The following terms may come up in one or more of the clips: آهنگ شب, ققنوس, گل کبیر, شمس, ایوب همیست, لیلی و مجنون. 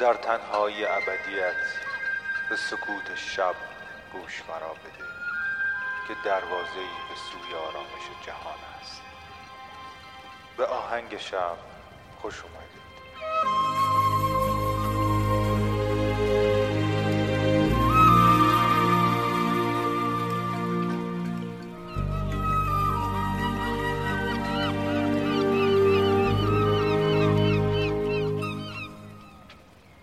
در تنهایی ابدیت به سکوت شب گوش فرا بده که دروازه‌ای به سوی آرامش جهان است. به آهنگ شب خوش اومدید.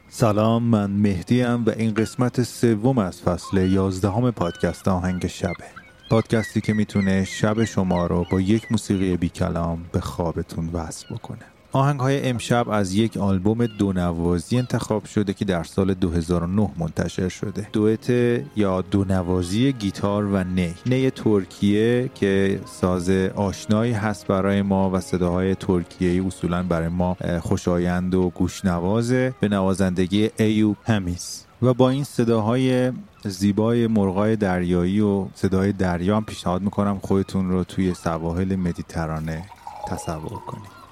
سلام، من مهدیم و این قسمت سوم از فصل 11 پادکست آهنگ شبه. پادکستی که میتونه شب شما رو با یک موسیقی بی کلام به خوابتون وصل بکنه. آهنگ های امشب از یک آلبوم دونوازی انتخاب شده که در سال 2009 منتشر شده. دوئت یا دونوازی گیتار و نی ترکیه که ساز آشنایی هست برای ما و صداهای ترکیه‌ای اصولاً برای ما خوشایند و گوشنوازه، به نوازندگی ایوب همیست. و با این صداهای زیبای مرغای دریایی و صدای دریا هم پیشنهاد میکنم خودتون رو توی سواحل مدیترانه تصور کنید.